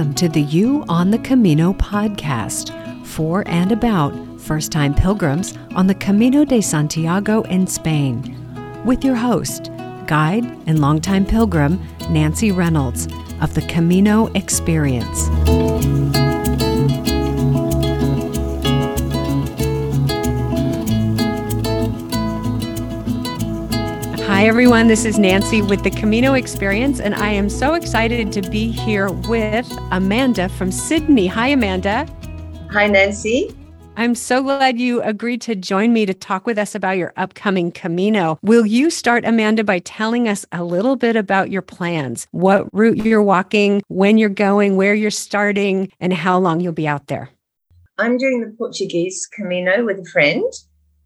Welcome to the You on the Camino podcast for and about first-time pilgrims on the Camino de Santiago in Spain with your host, guide and longtime pilgrim Nancy Reynolds of the Camino Experience. Hi everyone, this is Nancy with the Camino Experience, and I am so excited to be here with Amanda from Sydney. Hi Amanda. Hi Nancy. I'm so glad you agreed to join me to talk with us about your upcoming Camino. Will you start, Amanda, by telling us a little bit about your plans, what route you're walking, when you're going, where you're starting, and how long you'll be out there? I'm doing the Portuguese Camino with a friend,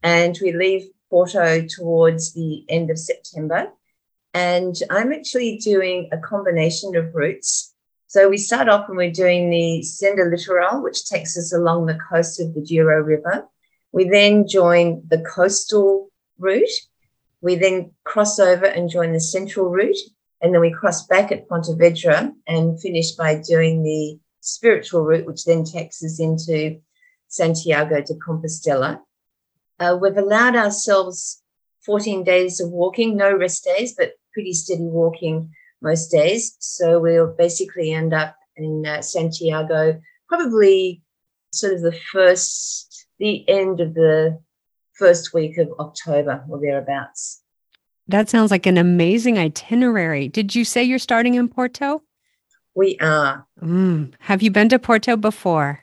and we leave Porto towards the end of September. And I'm actually doing a combination of routes. So we start off and we're doing the Senda Litoral, which takes us along the coast of the Douro River. We then join the coastal route. We then cross over and join the central route. And then we cross back at Pontevedra and finish by doing the spiritual route, which then takes us into Santiago de Compostela. We've allowed ourselves 14 days of walking, no rest days, but pretty steady walking most days. So we'll basically end up in Santiago, probably sort of the end of the first week of October or thereabouts. That sounds like an amazing itinerary. Did you say you're starting in Porto? We are. Have you been to Porto before?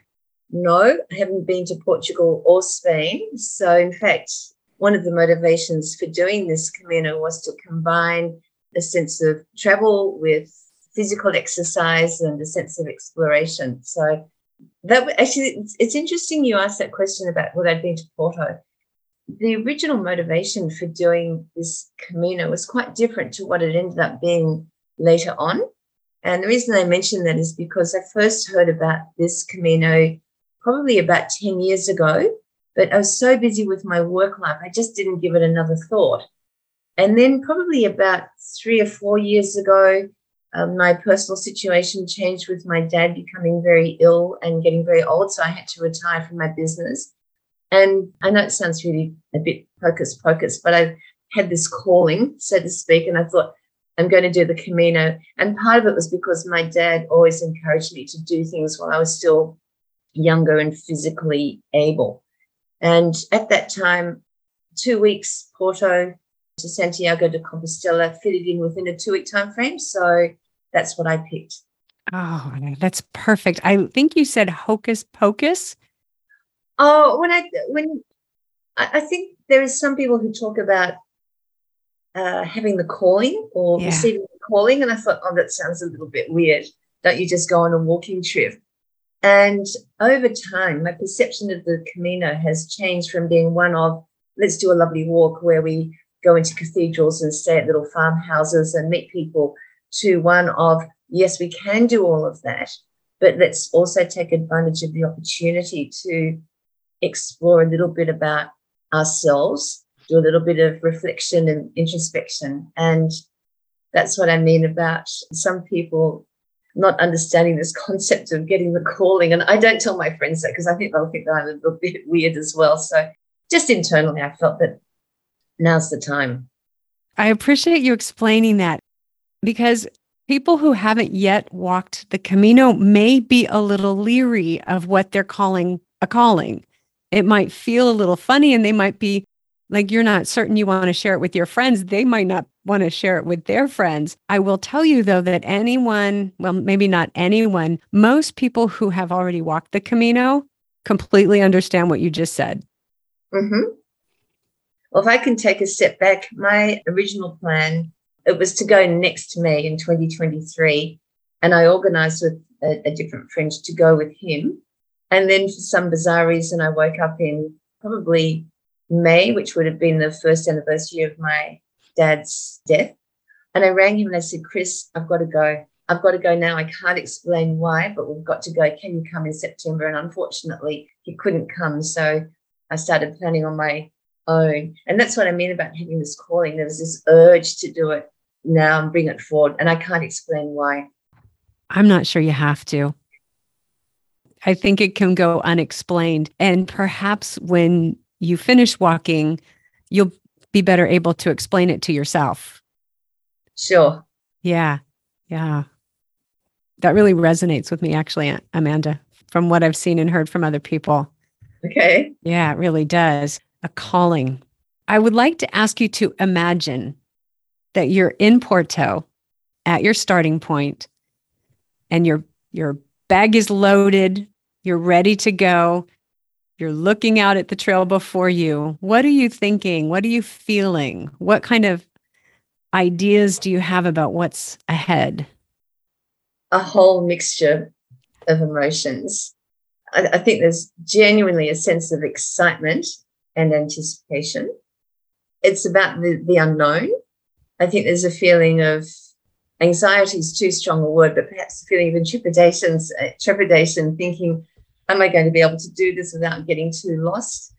No, I haven't been to Portugal or Spain. So, in fact, one of the motivations for doing this Camino was to combine a sense of travel with physical exercise and a sense of exploration. So, that actually, it's interesting you asked that question about whether I'd been to Porto. The original motivation for doing this Camino was quite different to what it ended up being later on. And the reason I mention that is because I first heard about this Camino probably about 10 years ago, but I was so busy with my work life, I just didn't give it another thought. And then probably about 3 or 4 years ago, my personal situation changed with my dad becoming very ill and getting very old, so I had to retire from my business. And I know it sounds really a bit hocus-pocus, but I had this calling, so to speak, and I thought, I'm going to do the Camino. And part of it was because my dad always encouraged me to do things while I was still younger and physically able. And at that time, 2 weeks Porto to Santiago de Compostela fitted in within a 2-week time frame. So that's what I picked. Oh, that's perfect. I think you said hocus pocus. Oh, when I think there is some people who talk about having the calling or receiving the calling, and I thought, oh, that sounds a little bit weird. Don't you just go on a walking trip? And over time, my perception of the Camino has changed from being one of, let's do a lovely walk where we go into cathedrals and stay at little farmhouses and meet people, to one of, yes, we can do all of that, but let's also take advantage of the opportunity to explore a little bit about ourselves, do a little bit of reflection and introspection. And that's what I mean about some people not understanding this concept of getting the calling. And I don't tell my friends that because I think they'll think that I'm a little bit weird as well. So just internally, I felt that now's the time. I appreciate you explaining that, because people who haven't yet walked the Camino may be a little leery of what they're calling a calling. It might feel a little funny, and they might be like, you're not certain you want to share it with your friends. They might not want to share it with their friends. I will tell you, though, that most people who have already walked the Camino completely understand what you just said. Mm-hmm. Well, if I can take a step back, my original plan, it was to go next May in 2023. And I organized with a different friend to go with him. And then for some bizarre reason, I woke up in probably May, which would have been the first anniversary of my dad's death. And I rang him and I said, Chris, I've got to go. I've got to go now. I can't explain why, but we've got to go. Can you come in September? And unfortunately, he couldn't come. So I started planning on my own. And that's what I mean about having this calling. There was this urge to do it now and bring it forward. And I can't explain why. I'm not sure you have to. I think it can go unexplained. And perhaps when you finish walking, you'll be better able to explain it to yourself. Sure. Yeah. Yeah. That really resonates with me, actually, Amanda, from what I've seen and heard from other people. Okay. Yeah, it really does. A calling. I would like to ask you to imagine that you're in Porto at your starting point and your bag is loaded, you're ready to go, you're looking out at the trail before you. What are you thinking? What are you feeling? What kind of ideas do you have about what's ahead? A whole mixture of emotions. I think there's genuinely a sense of excitement and anticipation. It's about the unknown. I think there's a feeling of anxiety is too strong a word, but perhaps a feeling of trepidation, thinking, am I going to be able to do this without getting too lost?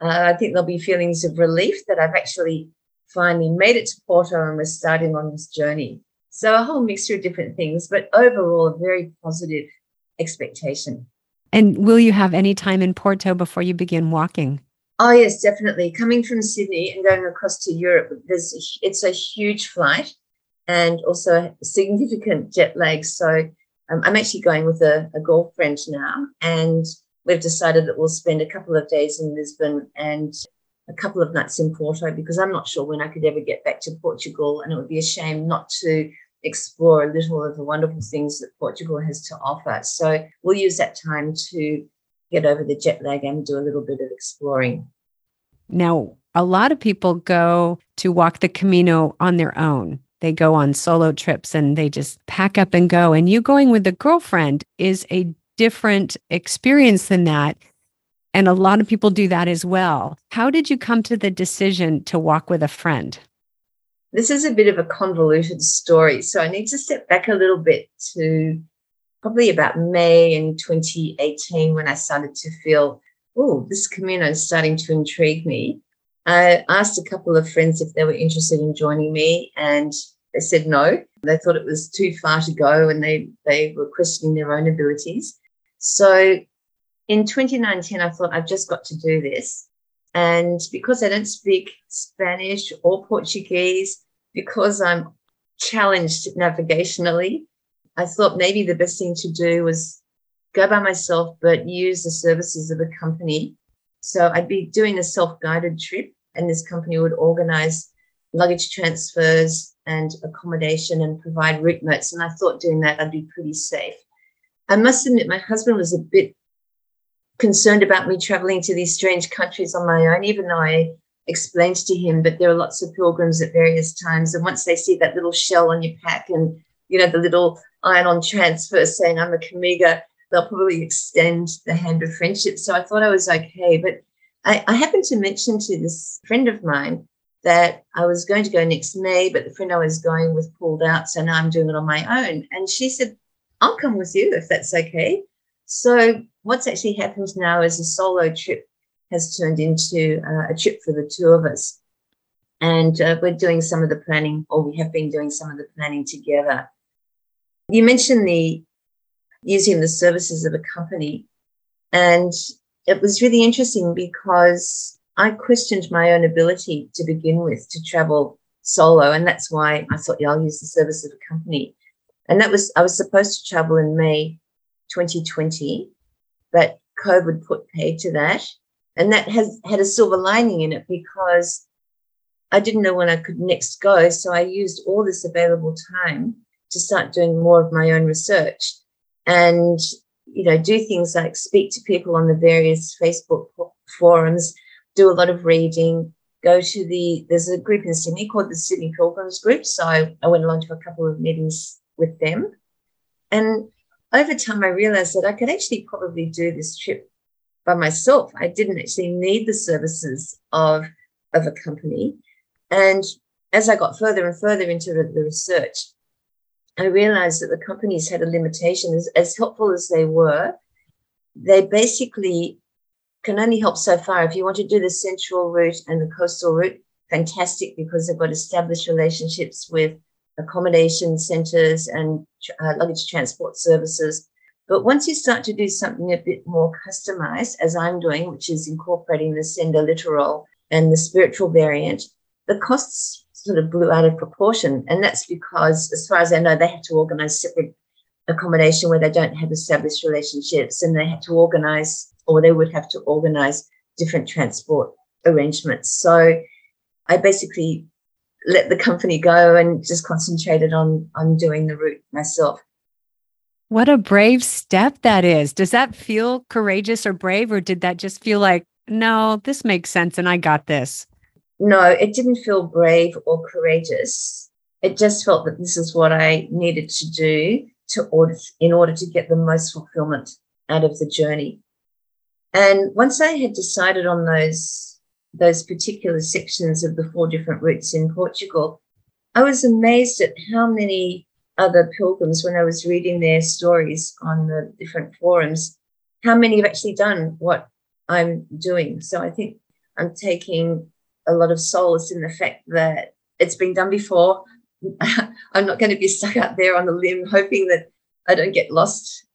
I think there'll be feelings of relief that I've actually finally made it to Porto and we're starting on this journey. So a whole mixture of different things, but overall a very positive expectation. And will you have any time in Porto before you begin walking? Oh, yes, definitely. Coming from Sydney and going across to Europe, it's a huge flight and also significant jet lag. So I'm actually going with a girlfriend now, and we've decided that we'll spend a couple of days in Lisbon and a couple of nights in Porto, because I'm not sure when I could ever get back to Portugal, and it would be a shame not to explore a little of the wonderful things that Portugal has to offer. So we'll use that time to get over the jet lag and do a little bit of exploring. Now, a lot of people go to walk the Camino on their own. They go on solo trips and they just pack up and go. And you going with a girlfriend is a different experience than that. And a lot of people do that as well. How did you come to the decision to walk with a friend? This is a bit of a convoluted story. So I need to step back a little bit to probably about May in 2018, when I started to feel, oh, this Camino is starting to intrigue me. I asked a couple of friends if they were interested in joining me, and they said no. They thought it was too far to go, and they were questioning their own abilities. So in 2019, I thought, I've just got to do this. And because I don't speak Spanish or Portuguese, because I'm challenged navigationally, I thought maybe the best thing to do was go by myself, but use the services of a company. So I'd be doing a self-guided trip, and this company would organize luggage transfers and accommodation and provide route notes. And I thought doing that, I'd be pretty safe. I must admit, my husband was a bit concerned about me traveling to these strange countries on my own, even though I explained to him that there are lots of pilgrims at various times. And once they see that little shell on your pack and, you know, the little iron-on transfer saying I'm a Camiga, they'll probably extend the hand of friendship. So I thought I was okay. But I happened to mention to this friend of mine that I was going to go next May, but the friend I was going with pulled out, so now I'm doing it on my own. And she said, I'll come with you if that's okay. So what's actually happened now is a solo trip has turned into a trip for the two of us. And we're doing some of the planning, or we have been doing some of the planning together. You mentioned the using the services of a company, and it was really interesting because I questioned my own ability to begin with to travel solo, and that's why I thought, yeah, I'll use the service of a company. And that was, I was supposed to travel in May 2020, but COVID put pay to that, and that has had a silver lining in it because I didn't know when I could next go, so I used all this available time to start doing more of my own research and, you know, do things like speak to people on the various Facebook forums, do a lot of reading, go to there's a group in Sydney called the Sydney Pilgrims Group, so I went along to a couple of meetings with them. And over time, I realized that I could actually probably do this trip by myself. I didn't actually need the services of a company. And as I got further and further into the research, I realized that the companies had a limitation. As helpful as they were, they basically can only help so far. If you want to do the central route and the coastal route, fantastic, because they've got established relationships with accommodation centers and luggage transport services. But once you start to do something a bit more customized, as I'm doing, which is incorporating the Senda Litoral and the spiritual variant, the costs sort of blew out of proportion. And that's because, as far as I know, they had to organize separate accommodation where they don't have established relationships, and they had to organize, or they would have to organize different transport arrangements. So I basically let the company go and just concentrated on doing the route myself. What a brave step that is. Does that feel courageous or brave, or did that just feel like, no, this makes sense and I got this? No, it didn't feel brave or courageous. It just felt that this is what I needed to do in order to get the most fulfillment out of the journey. And once I had decided on those particular sections of the four different routes in Portugal, I was amazed at how many other pilgrims, when I was reading their stories on the different forums, how many have actually done what I'm doing. So I think I'm taking a lot of solace in the fact that it's been done before. I'm not going to be stuck out there on a limb hoping that I don't get lost.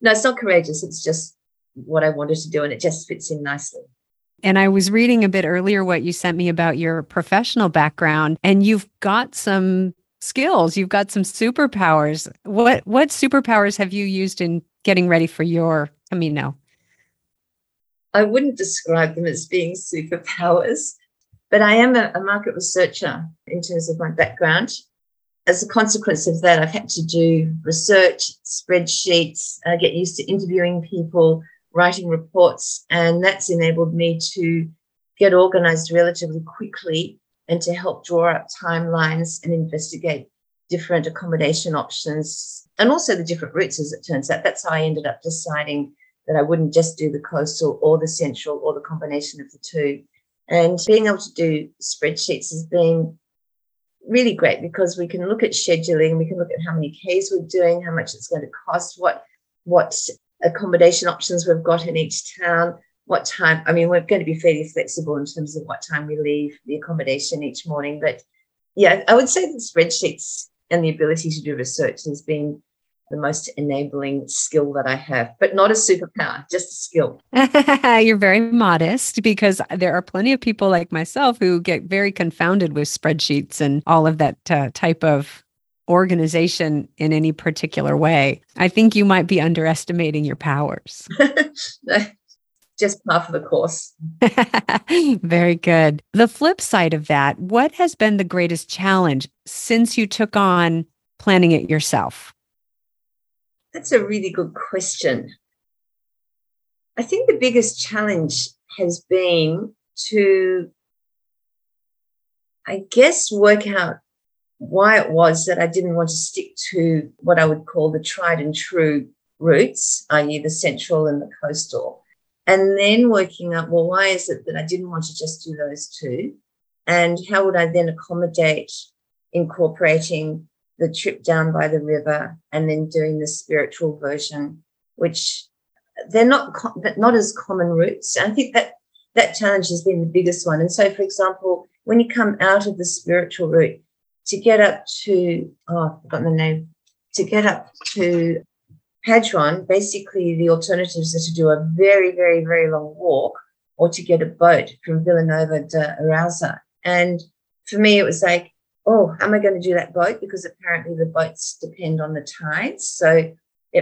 No, it's not courageous. It's just what I wanted to do, and it just fits in nicely. And I was reading a bit earlier what you sent me about your professional background, and you've got some skills. You've got some superpowers. What superpowers have you used in getting ready for your Camino? I wouldn't describe them as being superpowers, but I am a market researcher in terms of my background. As a consequence of that, I've had to do research, spreadsheets, get used to interviewing people, writing reports, and that's enabled me to get organized relatively quickly and to help draw up timelines and investigate different accommodation options and also the different routes, as it turns out. That's how I ended up deciding that I wouldn't just do the coastal or the central or the combination of the two. And being able to do spreadsheets has been really great because we can look at scheduling, we can look at how many Ks we're doing, how much it's going to cost, what accommodation options we've got in each town, what time. I mean, we're going to be fairly flexible in terms of what time we leave the accommodation each morning. But yeah, I would say the spreadsheets and the ability to do research has been the most enabling skill that I have, but not a superpower, just a skill. You're very modest, because there are plenty of people like myself who get very confounded with spreadsheets and all of that type of organization in any particular way. I think you might be underestimating your powers. Just half of the course. Very good. The flip side of that, what has been the greatest challenge since you took on planning it yourself? That's a really good question. I think the biggest challenge has been to, I guess, work out why it was that I didn't want to stick to what I would call the tried and true routes, i.e. the central and the coastal, and then working out, well, why is it that I didn't want to just do those two? And how would I then accommodate incorporating the trip down by the river and then doing the spiritual version, which they're not as common routes. And I think that challenge has been the biggest one. And so, for example, when you come out of the spiritual route to get up to, to get up to Padron, basically the alternatives are to do a very, very, very long walk or to get a boat from Villanova de Arousa. And for me, it was like, oh, am I going to do that boat? Because apparently the boats depend on the tides. So the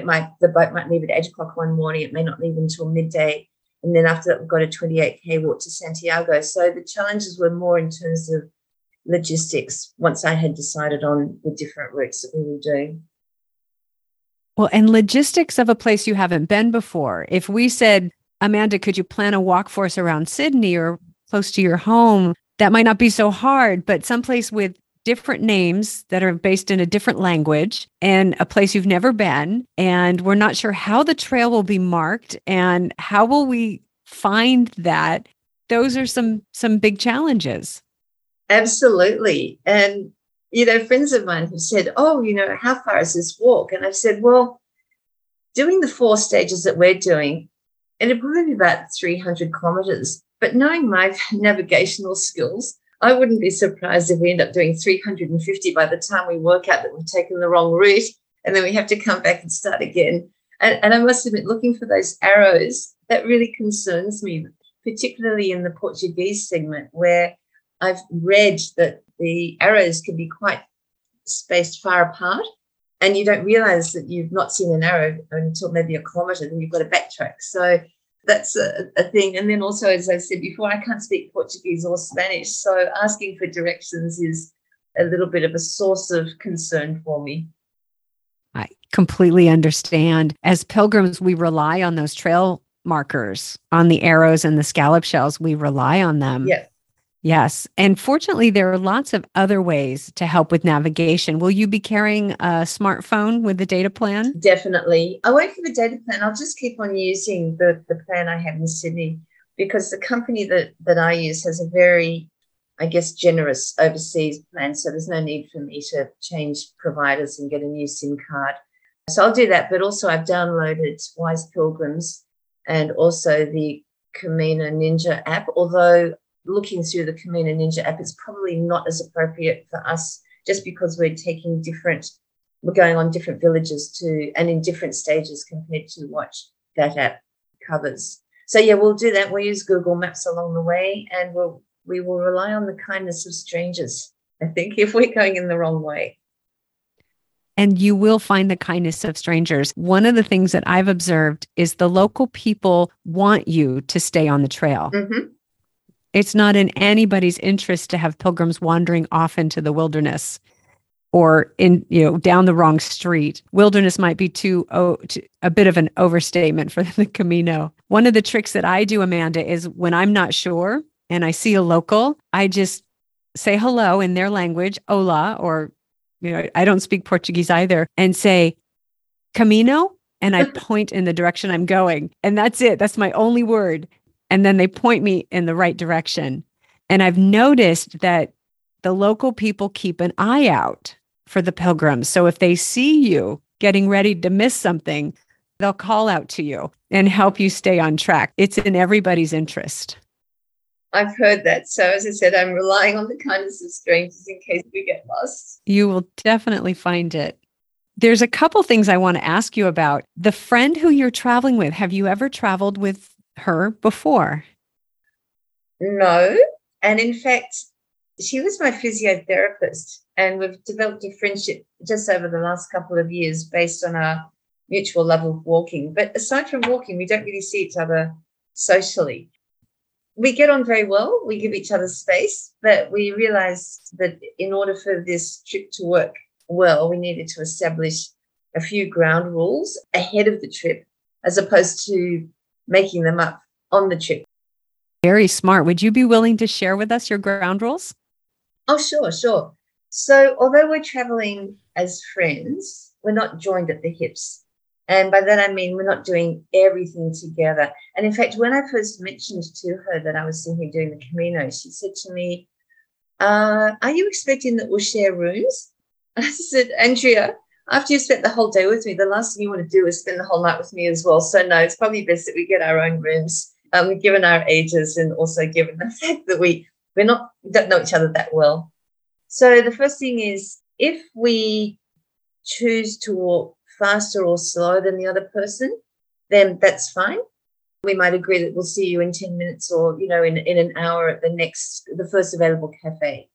boat might leave at 8:00 one morning. It may not leave until midday. And then after that, we've got a 28K walk to Santiago. So the challenges were more in terms of logistics once I had decided on the different routes that we were doing. Well, and logistics of a place you haven't been before. If we said, Amanda, could you plan a walk for us around Sydney or close to your home? That might not be so hard, but someplace with different names that are based in a different language and a place you've never been. And we're not sure how the trail will be marked and how will we find that. Those are some big challenges. Absolutely. And, friends of mine have said, oh, how far is this walk? And I've said, well, doing the four stages that we're doing, it'll probably be about 300 kilometers. But knowing my navigational skills, I wouldn't be surprised if we end up doing 350 by the time we work out that we've taken the wrong route and then we have to come back and start again. And I must admit, looking for those arrows, that really concerns me, particularly in the Portuguese segment, where I've read that the arrows can be quite spaced far apart, and you don't realize that you've not seen an arrow until maybe a kilometer, then you've got to backtrack. So that's a thing. And then also, as I said before, I can't speak Portuguese or Spanish, so asking for directions is a little bit of a source of concern for me. I completely understand. As pilgrims, we rely on those trail markers, on the arrows and the scallop shells. We rely on them. Yeah. Yes. And fortunately, there are lots of other ways to help with navigation. Will you be carrying a smartphone with the data plan? Definitely. I won't have a data plan. I'll just keep on using the plan I have in Sydney, because the company that I use has a very, I guess, generous overseas plan. So there's no need for me to change providers and get a new SIM card. So I'll do that. But also I've downloaded Wise Pilgrims and also the Camino Ninja app, although looking through the Camino Ninja app is probably not as appropriate for us, just because we're going on different villages to, and in different stages compared to what that app covers. So yeah, we'll do that. We'll use Google Maps along the way, and we will rely on the kindness of strangers, I think, if we're going in the wrong way. And you will find the kindness of strangers. One of the things that I've observed is the local people want you to stay on the trail. Mm-hmm. It's not in anybody's interest to have pilgrims wandering off into the wilderness or in, down the wrong street. Wilderness might be too a bit of an overstatement for the Camino. One of the tricks that I do, Amanda, is when I'm not sure and I see a local, I just say hello in their language, hola, or, I don't speak Portuguese either, and say, Camino, and I point in the direction I'm going. And that's it. That's my only word. And then they point me in the right direction. And I've noticed that the local people keep an eye out for the pilgrims. So if they see you getting ready to miss something, they'll call out to you and help you stay on track. It's in everybody's interest. I've heard that. So as I said, I'm relying on the kindness of strangers in case we get lost. You will definitely find it. There's a couple things I want to ask you about. The friend who you're traveling with, have you ever traveled with her before? No. And in fact, she was my physiotherapist, and we've developed a friendship just over the last couple of years based on our mutual love of walking. But aside from walking, we don't really see each other socially. We get on very well. We give each other space, but we realized that in order for this trip to work well, we needed to establish a few ground rules ahead of the trip as opposed to making them up on the trip. Very smart. Would you be willing to share with us your ground rules? Oh, sure. So although we're traveling as friends, we're not joined at the hips. And by that, I mean, we're not doing everything together. And in fact, when I first mentioned to her that I was seeing her doing the Camino, she said to me, are you expecting that we'll share rooms? I said, Andrea, after you spent the whole day with me, the last thing you want to do is spend the whole night with me as well. So no, it's probably best that we get our own rooms, given our ages and also given the fact that we don't know each other that well. So the first thing is, if we choose to walk faster or slower than the other person, then that's fine. We might agree that we'll see you in 10 minutes or, in an hour at the first available cafe.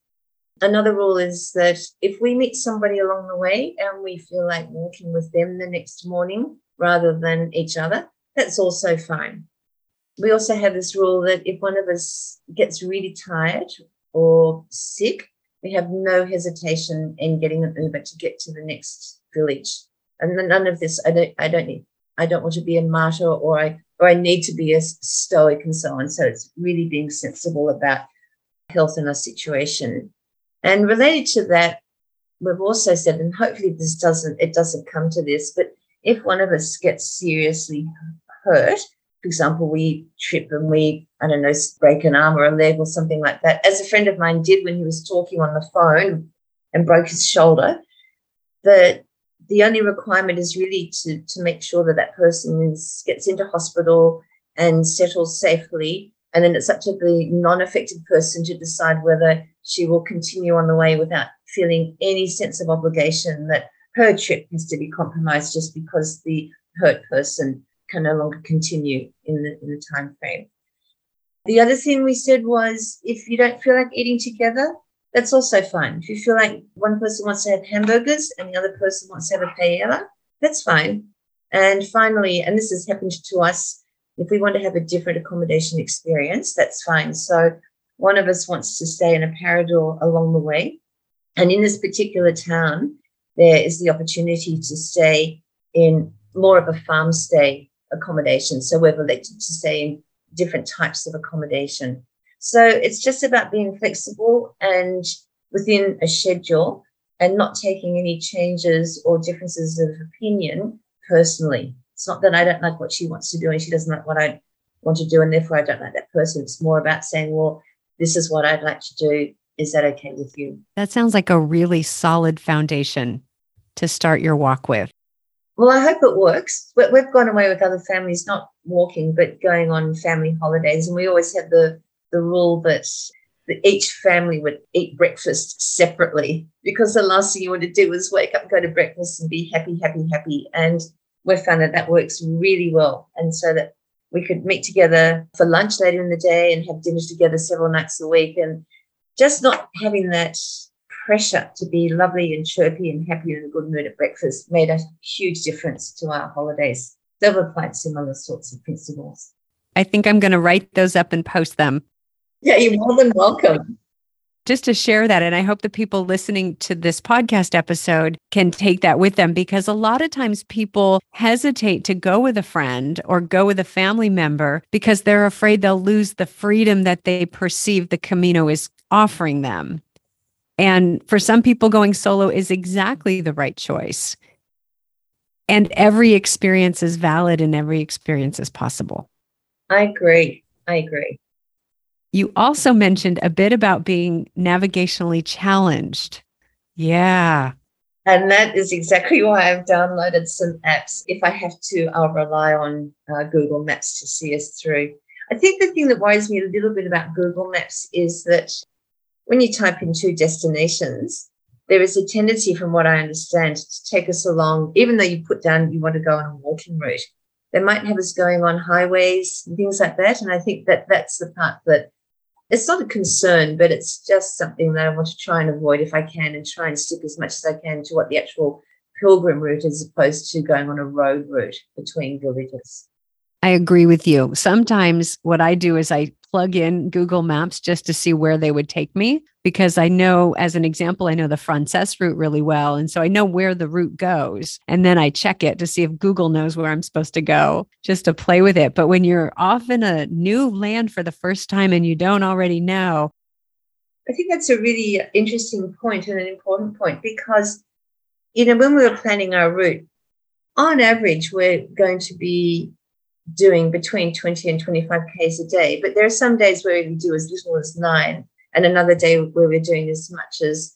Another rule is that if we meet somebody along the way and we feel like walking with them the next morning rather than each other, that's also fine. We also have this rule that if one of us gets really tired or sick, we have no hesitation in getting an Uber to get to the next village. And then none of this, I don't want to be a martyr or I need to be a stoic and so on. So it's really being sensible about health and our situation. And related to that, we've also said, and hopefully it doesn't come to this, but if one of us gets seriously hurt, for example, we trip and we break an arm or a leg or something like that, as a friend of mine did when he was talking on the phone and broke his shoulder, that the only requirement is really to make sure that person gets into hospital and settles safely. And then it's up to the non-affected person to decide whether she will continue on the way without feeling any sense of obligation that her trip has to be compromised just because the hurt person can no longer continue in the time frame. The other thing we said was, if you don't feel like eating together, that's also fine. If you feel like one person wants to have hamburgers and the other person wants to have a paella, that's fine. And finally, and this has happened to us, if we want to have a different accommodation experience, that's fine. So one of us wants to stay in a parador along the way. And in this particular town, there is the opportunity to stay in more of a farm stay accommodation. So we've elected to stay in different types of accommodation. So it's just about being flexible and within a schedule and not taking any changes or differences of opinion personally. It's not that I don't like what she wants to do and she doesn't like what I want to do and therefore I don't like that person. It's more about saying, well, this is what I'd like to do. Is that okay with you? That sounds like a really solid foundation to start your walk with. Well, I hope it works. We've gone away with other families, not walking, but going on family holidays. And we always had the rule that each family would eat breakfast separately, because the last thing you want to do is wake up, go to breakfast and be happy, happy, happy. And we found that works really well. And so that we could meet together for lunch later in the day and have dinners together several nights a week. And just not having that pressure to be lovely and chirpy and happy and in a good mood at breakfast made a huge difference to our holidays. They've applied similar sorts of principles. I think I'm going to write those up and post them. Yeah, you're more than welcome. Just to share that, and I hope the people listening to this podcast episode can take that with them, because a lot of times people hesitate to go with a friend or go with a family member because they're afraid they'll lose the freedom that they perceive the Camino is offering them. And for some people, going solo is exactly the right choice. And every experience is valid and every experience is possible. I agree. You also mentioned a bit about being navigationally challenged. Yeah. And that is exactly why I've downloaded some apps. If I have to, I'll rely on Google Maps to see us through. I think the thing that worries me a little bit about Google Maps is that when you type in two destinations, there is a tendency, from what I understand, to take us along, even though you put down you want to go on a walking route. They might have us going on highways and things like that. And I think that that's the part that it's not a concern, but it's just something that I want to try and avoid if I can, and try and stick as much as I can to what the actual pilgrim route is, as opposed to going on a road route between villages. I agree with you. Sometimes what I do is I plug in Google Maps just to see where they would take me, because I know, as an example, I know the Frances route really well. And so I know where the route goes. And then I check it to see if Google knows where I'm supposed to go, just to play with it. But when you're off in a new land for the first time and you don't already know. I think that's a really interesting point and an important point, because, you know, when we were planning our route, on average, we're going to be doing between 20 and 25 Ks a day. But there are some days where we do as little as 9, and another day where we're doing as much as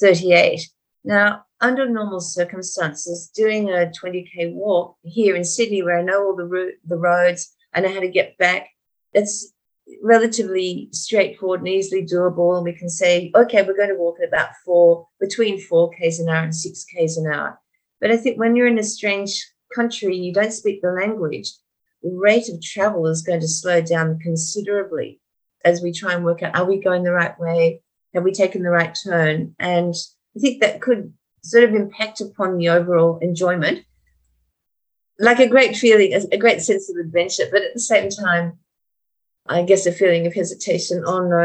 38. Now, under normal circumstances, doing a 20K walk here in Sydney, where I know all the roads, I know how to get back, it's relatively straightforward and easily doable. And we can say, okay, we're going to walk at about between 4 Ks an hour and 6 Ks an hour. But I think when you're in a strange country and you don't speak the language, rate of travel is going to slow down considerably as we try and work out, are we going the right way? Have we taken the right turn? And I think that could sort of impact upon the overall enjoyment, like a great feeling, a great sense of adventure. But at the same time, I guess a feeling of hesitation. Oh, no,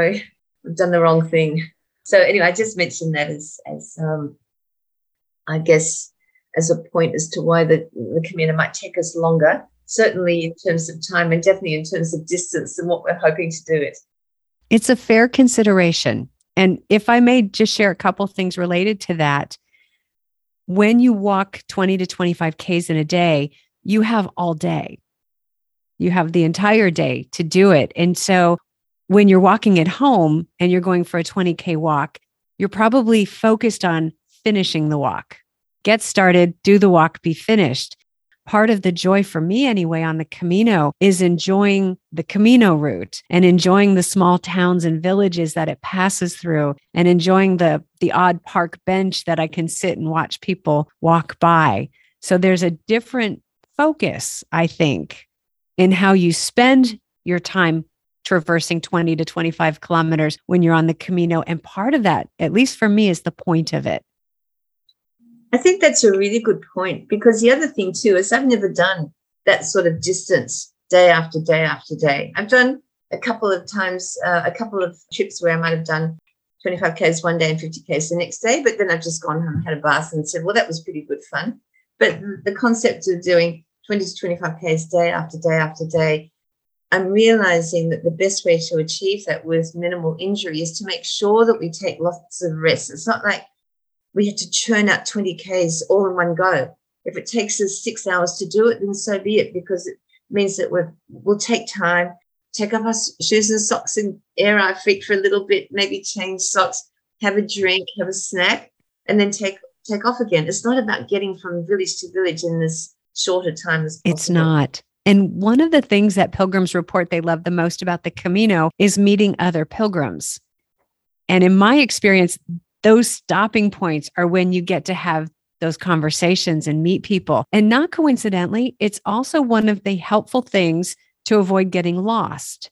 I've done the wrong thing. So anyway, I just mentioned that as a point as to why the Camino might take us longer, certainly in terms of time and definitely in terms of distance and what we're hoping to do it. It's a fair consideration. And if I may just share a couple things related to that, when you walk 20 to 25 Ks in a day, you have all day. You have the entire day to do it. And so when you're walking at home and you're going for a 20K walk, you're probably focused on finishing the walk. Get started, do the walk, be finished. Part of the joy for me anyway on the Camino is enjoying the Camino route and enjoying the small towns and villages that it passes through, and enjoying the odd park bench that I can sit and watch people walk by. So there's a different focus, I think, in how you spend your time traversing 20 to 25 kilometers when you're on the Camino. And part of that, at least for me, is the point of it. I think that's a really good point, because the other thing too is I've never done that sort of distance day after day after day. I've done a couple of times, a couple of trips where I might have done 25Ks one day and 50Ks the next day, but then I've just gone home, had a bath and said, well, that was pretty good fun. But the concept of doing 20 to 25Ks day after day after day, I'm realizing that the best way to achieve that with minimal injury is to make sure that we take lots of rest. It's not like we have to churn out 20Ks all in one go. If it takes us 6 hours to do it, then so be it, because it means that we'll take time, take off our shoes and socks and air our feet for a little bit, maybe change socks, have a drink, have a snack, and then take off again. It's not about getting from village to village in this shorter time as possible. It's not. And one of the things that pilgrims report they love the most about the Camino is meeting other pilgrims. And in my experience, those stopping points are when you get to have those conversations and meet people. And not coincidentally, it's also one of the helpful things to avoid getting lost.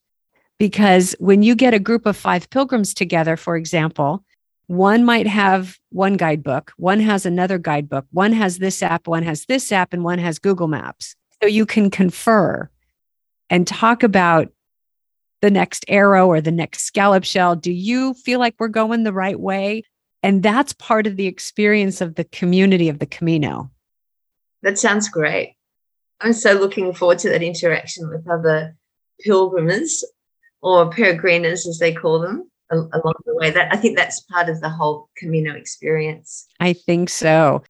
Because when you get a group of 5 pilgrims together, for example, one might have one guidebook, one has another guidebook, one has this app, and one has Google Maps. So you can confer and talk about the next arrow or the next scallop shell. Do you feel like we're going the right way? And that's part of the experience of the community of the Camino. That sounds great. I'm so looking forward to that interaction with other pilgrims, or peregrinos as they call them, along the way. That I think that's part of the whole Camino experience. I think so.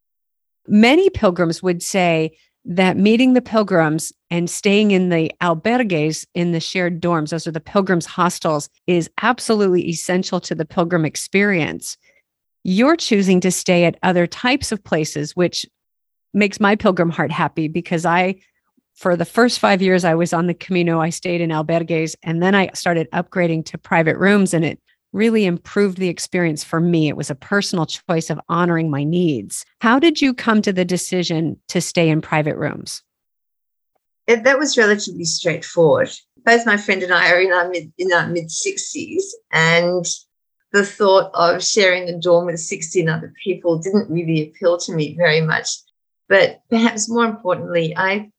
Many pilgrims would say that meeting the pilgrims and staying in the albergues, in the shared dorms, those are the pilgrims' hostels, is absolutely essential to the pilgrim experience. You're choosing to stay at other types of places, which makes my pilgrim heart happy, because for the first 5 years I was on the Camino, I stayed in albergues, and then I started upgrading to private rooms, and it really improved the experience for me. It was a personal choice of honoring my needs. How did you come to the decision to stay in private rooms? That was relatively straightforward. Both my friend and I are in our mid-60s, and the thought of sharing a dorm with 16 other people didn't really appeal to me very much. But perhaps more importantly, I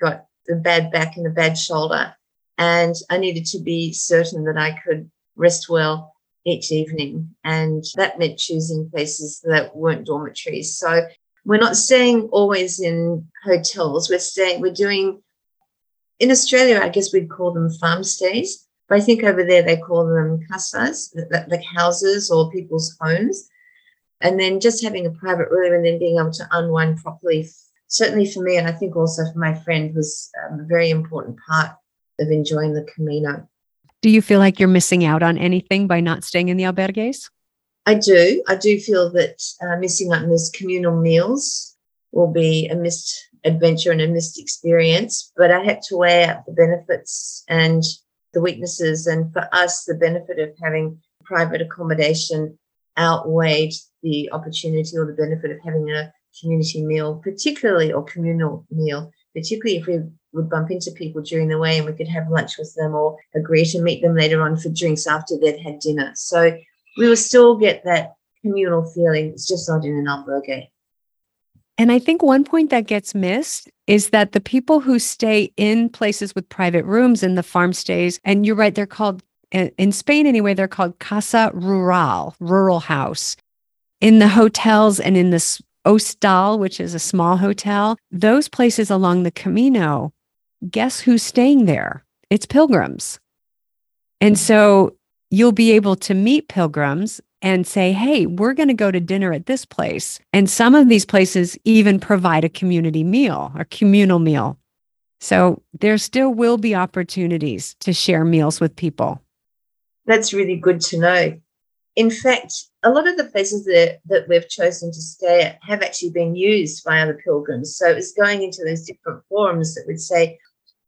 got a bad back and a bad shoulder, and I needed to be certain that I could rest well each evening. And that meant choosing places that weren't dormitories. So we're not staying always in hotels. We're doing, in Australia, I guess we'd call them farm stays, but I think over there they call them casas, like houses or people's homes. And then just having a private room and then being able to unwind properly, certainly for me, and I think also for my friend, was a very important part of enjoying the Camino. Do you feel like you're missing out on anything by not staying in the albergues? I do. I do feel that missing out on those communal meals will be a missed adventure and a missed experience. But I had to weigh out the benefits and the weaknesses. And for us, the benefit of having private accommodation outweighed the opportunity or the benefit of having a communal meal, particularly if we would bump into people during the way and we could have lunch with them or agree to meet them later on for drinks after they'd had dinner. So we will still get that communal feeling. It's just not in an albergue. And I think one point that gets missed is that the people who stay in places with private rooms in the farm stays, and you're right, they're called, in Spain anyway, they're called casa rural, rural house. In the hotels and in the hostal, which is a small hotel, those places along the Camino, guess who's staying there? It's pilgrims. And so you'll be able to meet pilgrims and say, hey, we're going to go to dinner at this place. And some of these places even provide a community meal or communal meal. So there still will be opportunities to share meals with people. That's really good to know. In fact, a lot of the places that we've chosen to stay at have actually been used by other pilgrims. So it's going into those different forums that would say,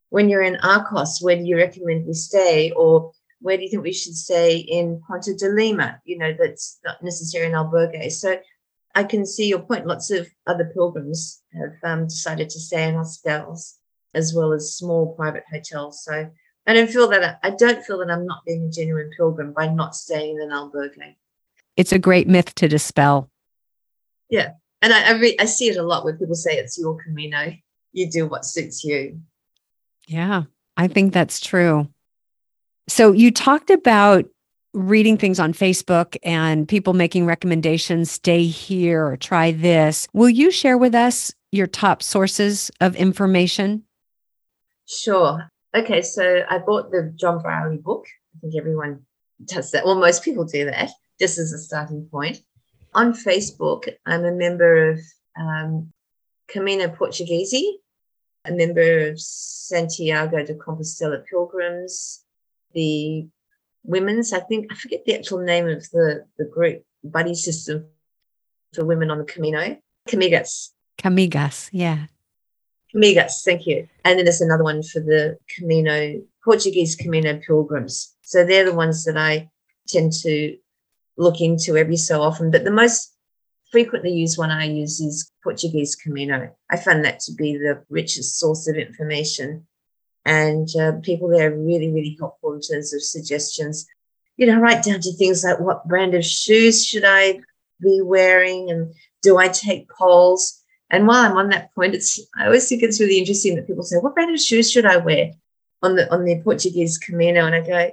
when you're in Arcos, where do you recommend we stay? Or where do you think we should stay in Ponte de Lima? You know, that's not necessarily an albergue. So I can see your point. Lots of other pilgrims have decided to stay in hostels as well as small private hotels. So I don't feel that I'm not being a genuine pilgrim by not staying in an albergue. It's a great myth to dispel. Yeah. And I see it a lot where people say it's your Camino. You do what suits you. Yeah, I think that's true. So you talked about reading things on Facebook and people making recommendations, stay here or try this. Will you share with us your top sources of information? Sure. Okay, so I bought the John Browley book. I think everyone does that. Well, most people do that. This is a starting point. On Facebook, I'm a member of Camino Portugués, a member of Santiago de Compostela Pilgrims, the women's, I forget the actual name of the group, buddy system for women on the Camino. Camigas, yeah. Camigas, thank you. And then there's another one for the Camino, Portuguese Camino Pilgrims. So they're the ones that I tend to look into every so often. But the most frequently used one I use is Portuguese Camino. I found that to be the richest source of information. And people there are really, really helpful in terms of suggestions, right down to things like what brand of shoes should I be wearing and do I take polls? And while I'm on that point, I always think it's really interesting that people say, what brand of shoes should I wear on the Portuguese Camino? And I go,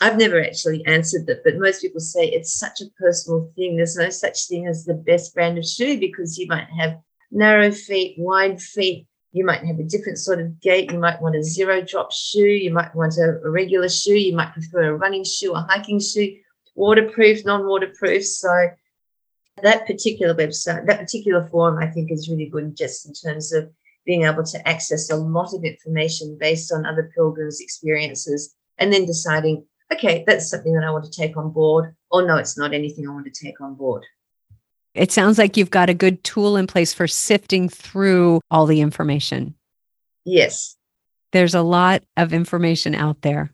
I've never actually answered that, but most people say it's such a personal thing. There's no such thing as the best brand of shoe because you might have narrow feet, wide feet. You might have a different sort of gait. You might want a zero-drop shoe. You might want a regular shoe. You might prefer a running shoe, a hiking shoe, waterproof, non-waterproof. So that particular website, that particular forum, I think is really good just in terms of being able to access a lot of information based on other pilgrims' experiences and then deciding, okay, that's something that I want to take on board, or no, it's not anything I want to take on board. It sounds like you've got a good tool in place for sifting through all the information. Yes. There's a lot of information out there.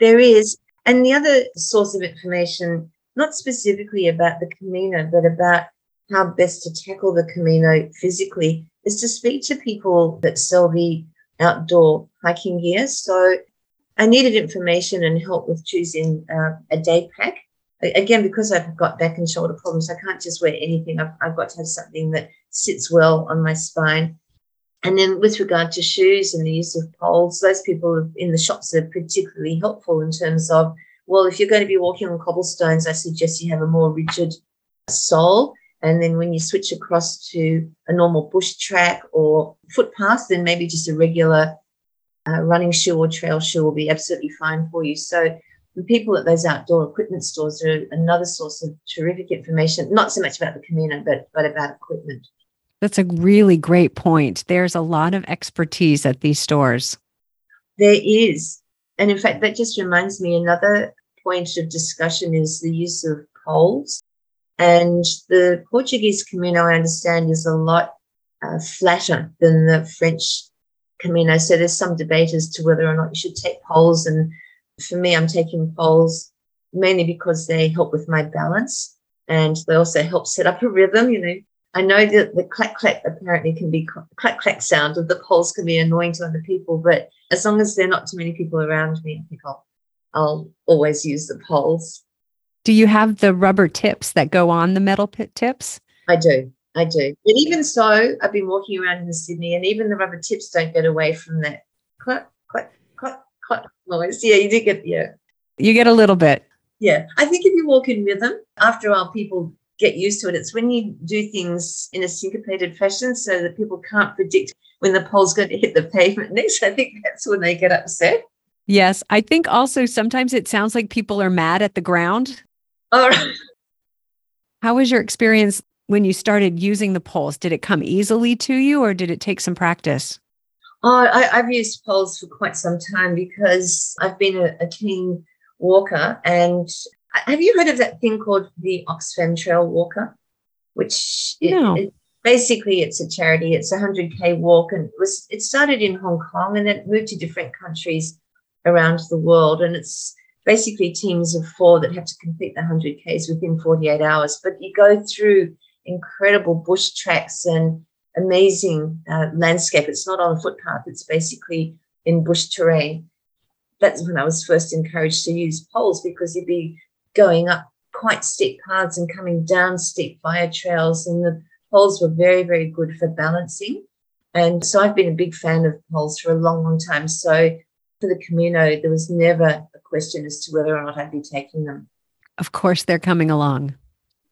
There is. And the other source of information, not specifically about the Camino, but about how best to tackle the Camino physically, is to speak to people that sell the outdoor hiking gear. So I needed information and help with choosing a day pack. Again, because I've got back and shoulder problems, I can't just wear anything. I've got to have something that sits well on my spine. And then with regard to shoes and the use of poles, those people in the shops are particularly helpful in terms of, well, if you're going to be walking on cobblestones, I suggest you have a more rigid sole. And then when you switch across to a normal bush track or footpath, then maybe just a regular running shoe or trail shoe will be absolutely fine for you. So the people at those outdoor equipment stores are another source of terrific information, not so much about the Camino, but about equipment. That's a really great point. There's a lot of expertise at these stores. There is. And in fact, that just reminds me, another point of discussion is the use of poles. And the Portuguese Camino, I understand, is a lot flatter than the French Camino. So there's some debate as to whether or not you should take poles. And for me, I'm taking poles mainly because they help with my balance. And they also help set up a rhythm. I know that the clack-clack apparently can be clack-clack sound of the poles can be annoying to other people, but as long as there are not too many people around me, I think I'll always use the poles. Do you have the rubber tips that go on the metal tips? I do. But even so, I've been walking around in Sydney and even the rubber tips don't get away from that clack, clack, clack, clack noise. Yeah, you do get, yeah. You get a little bit. Yeah. I think if you walk in rhythm, after a while people get used to it. It's when you do things in a syncopated fashion so that people can't predict when the pole's going to hit the pavement next. I think that's when they get upset. Yes. I think also sometimes it sounds like people are mad at the ground. All right. How was your experience when you started using the poles? Did it come easily to you or did it take some practice? Oh, I've used poles for quite some time because I've been a keen walker. And have you heard of that thing called the Oxfam Trail Walker? Basically it's a charity. It's a 100K walk, and it started in Hong Kong and then it moved to different countries around the world. And it's basically teams of 4 that have to complete the 100Ks within 48 hours. But you go through incredible bush tracks and amazing landscape. It's not on a footpath. It's basically in bush terrain. That's when I was first encouraged to use poles, because you'd be going up quite steep paths and coming down steep fire trails, and the poles were very, very good for balancing. And so I've been a big fan of poles for a long, long time. So for the Camino, there was never a question as to whether or not I'd be taking them. Of course, they're coming along.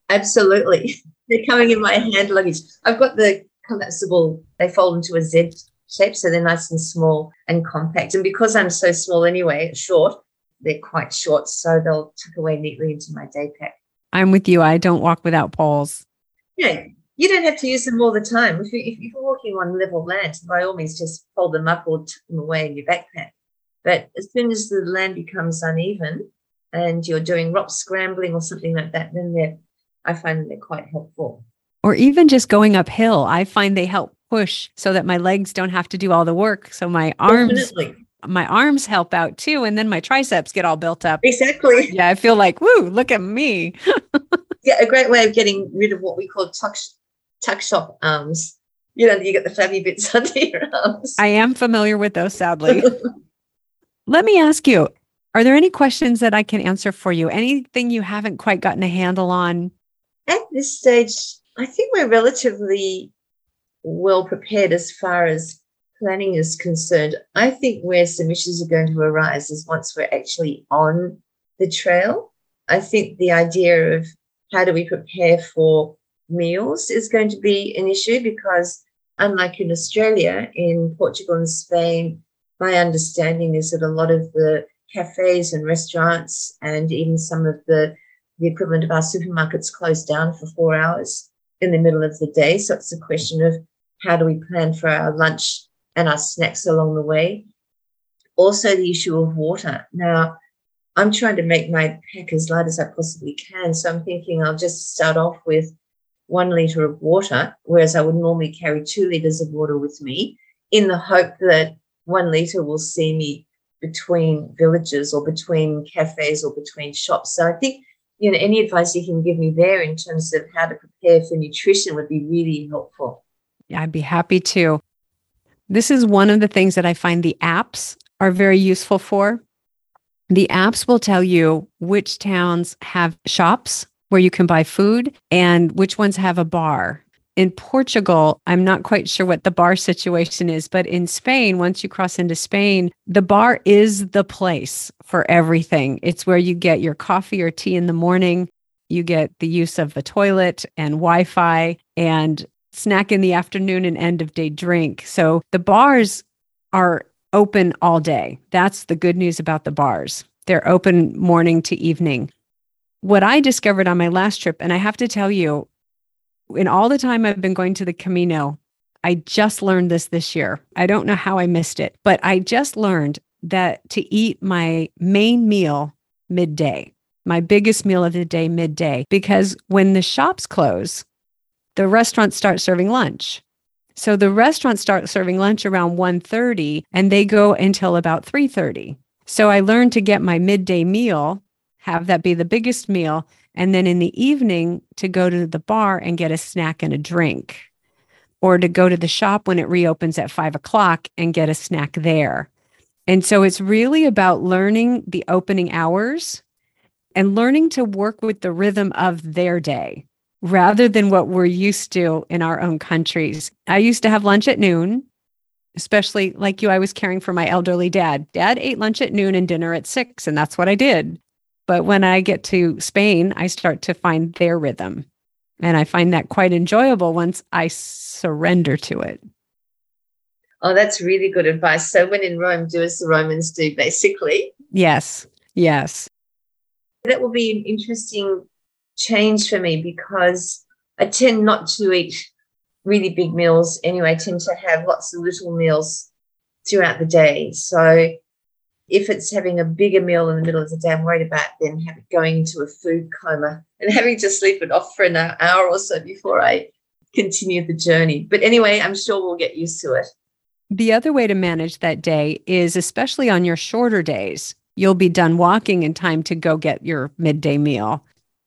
Absolutely. They're coming in my hand luggage. I've got the collapsible, they fold into a Z shape, so they're nice and small and compact. And because I'm so small anyway, short, they're quite short, so they'll tuck away neatly into my day pack. I'm with you. I don't walk without poles. Yeah, you don't have to use them all the time. If you're walking on level land, by all means, just fold them up or tuck them away in your backpack. But as soon as the land becomes uneven and you're doing rock scrambling or something like that, then I find they're quite helpful. Or even just going uphill, I find they help push so that my legs don't have to do all the work. So my arms... Definitely. My arms help out too. And then my triceps get all built up. Exactly. Yeah. I feel like, woo, look at me. Yeah. A great way of getting rid of what we call tuck shop arms. You know, you get the flabby bits under your arms. I am familiar with those, sadly. Let me ask you, are there any questions that I can answer for you? Anything you haven't quite gotten a handle on? At this stage, I think we're relatively well prepared as far as planning is concerned. I think where some issues are going to arise is once we're actually on the trail. I think the idea of how do we prepare for meals is going to be an issue, because unlike in Australia, in Portugal and Spain, my understanding is that a lot of the cafes and restaurants and even some of the equivalent of our supermarkets close down for 4 hours in the middle of the day. So it's a question of how do we plan for our lunch and our snacks along the way. Also, the issue of water. Now, I'm trying to make my pack as light as I possibly can, so I'm thinking I'll just start off with 1 liter of water, whereas I would normally carry 2 liters of water with me, in the hope that 1 liter will see me between villages or between cafes or between shops. So I think, you know, any advice you can give me there in terms of how to prepare for nutrition would be really helpful. Yeah, I'd be happy to. This is one of the things that I find the apps are very useful for. The apps will tell you which towns have shops where you can buy food and which ones have a bar. In Portugal, I'm not quite sure what the bar situation is, but in Spain, once you cross into Spain, the bar is the place for everything. It's where you get your coffee or tea in the morning. You get the use of the toilet and Wi-Fi and snack in the afternoon and end of day drink. So the bars are open all day. That's the good news about the bars. They're open morning to evening. What I discovered on my last trip, and I have to tell you, in all the time I've been going to the Camino, I just learned this year. I don't know how I missed it, but I just learned that to eat my main meal midday, my biggest meal of the day midday, because when the shops close, the restaurants start serving lunch. So the restaurants start serving lunch around 1:30 and they go until about 3:30. So I learned to get my midday meal, have that be the biggest meal, and then in the evening to go to the bar and get a snack and a drink, or to go to the shop when it reopens at 5 o'clock and get a snack there. And so it's really about learning the opening hours and learning to work with the rhythm of their day, rather than what we're used to in our own countries. I used to have lunch at noon, especially like you, I was caring for my elderly dad. Dad ate lunch at noon and dinner at 6, and that's what I did. But when I get to Spain, I start to find their rhythm. And I find that quite enjoyable once I surrender to it. Oh, that's really good advice. So when in Rome, do as the Romans do, basically. Yes, yes. That will be an interesting change for me, because I tend not to eat really big meals anyway. I tend to have lots of little meals throughout the day. So if it's having a bigger meal in the middle of the day, I'm worried about then going into a food coma and having to sleep it off for an hour or so before I continue the journey. But anyway, I'm sure we'll get used to it. The other way to manage that day is, especially on your shorter days, you'll be done walking in time to go get your midday meal.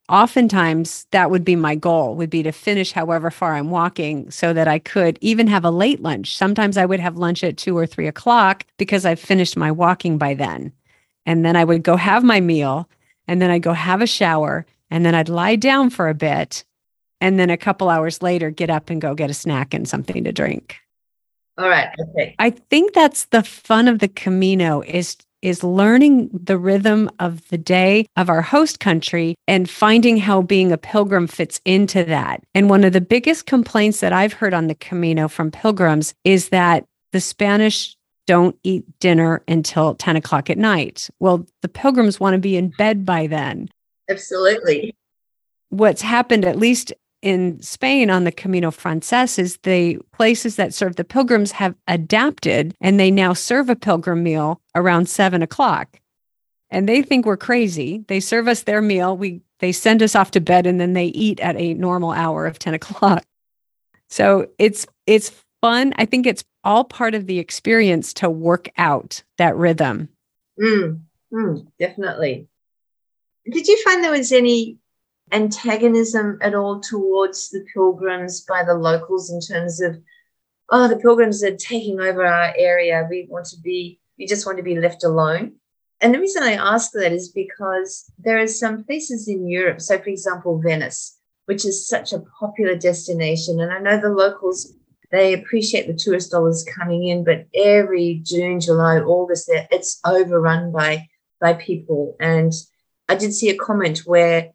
oftentimes that would be my goal, would be to finish however far I'm walking so that I could even have a late lunch. Sometimes I would have lunch at 2 or 3 o'clock because I've finished my walking by then. And then I would go have my meal, and then I'd go have a shower, and then I'd lie down for a bit. And then a couple hours later, get up and go get a snack and something to drink. All right. Okay. I think that's the fun of the Camino is learning the rhythm of the day of our host country and finding how being a pilgrim fits into that. And one of the biggest complaints that I've heard on the Camino from pilgrims is that the Spanish don't eat dinner until 10 o'clock at night. Well, the pilgrims want to be in bed by then. Absolutely. What's happened, at least in Spain on the Camino Francés, is the places that serve the pilgrims have adapted, and they now serve a pilgrim meal around 7 o'clock. And they think we're crazy. They serve us their meal. They send us off to bed, and then they eat at a normal hour of 10 o'clock. So it's fun. I think it's all part of the experience to work out that rhythm. Definitely. Did you find there was any antagonism at all towards the pilgrims by the locals in terms of, oh, the pilgrims are taking over our area, we just want to be left alone? And the reason I ask that is because there are some places in Europe, so for example Venice, which is such a popular destination, and I know the locals, they appreciate the tourist dollars coming in, but every June, July, August, it's overrun by people. And I did see a comment where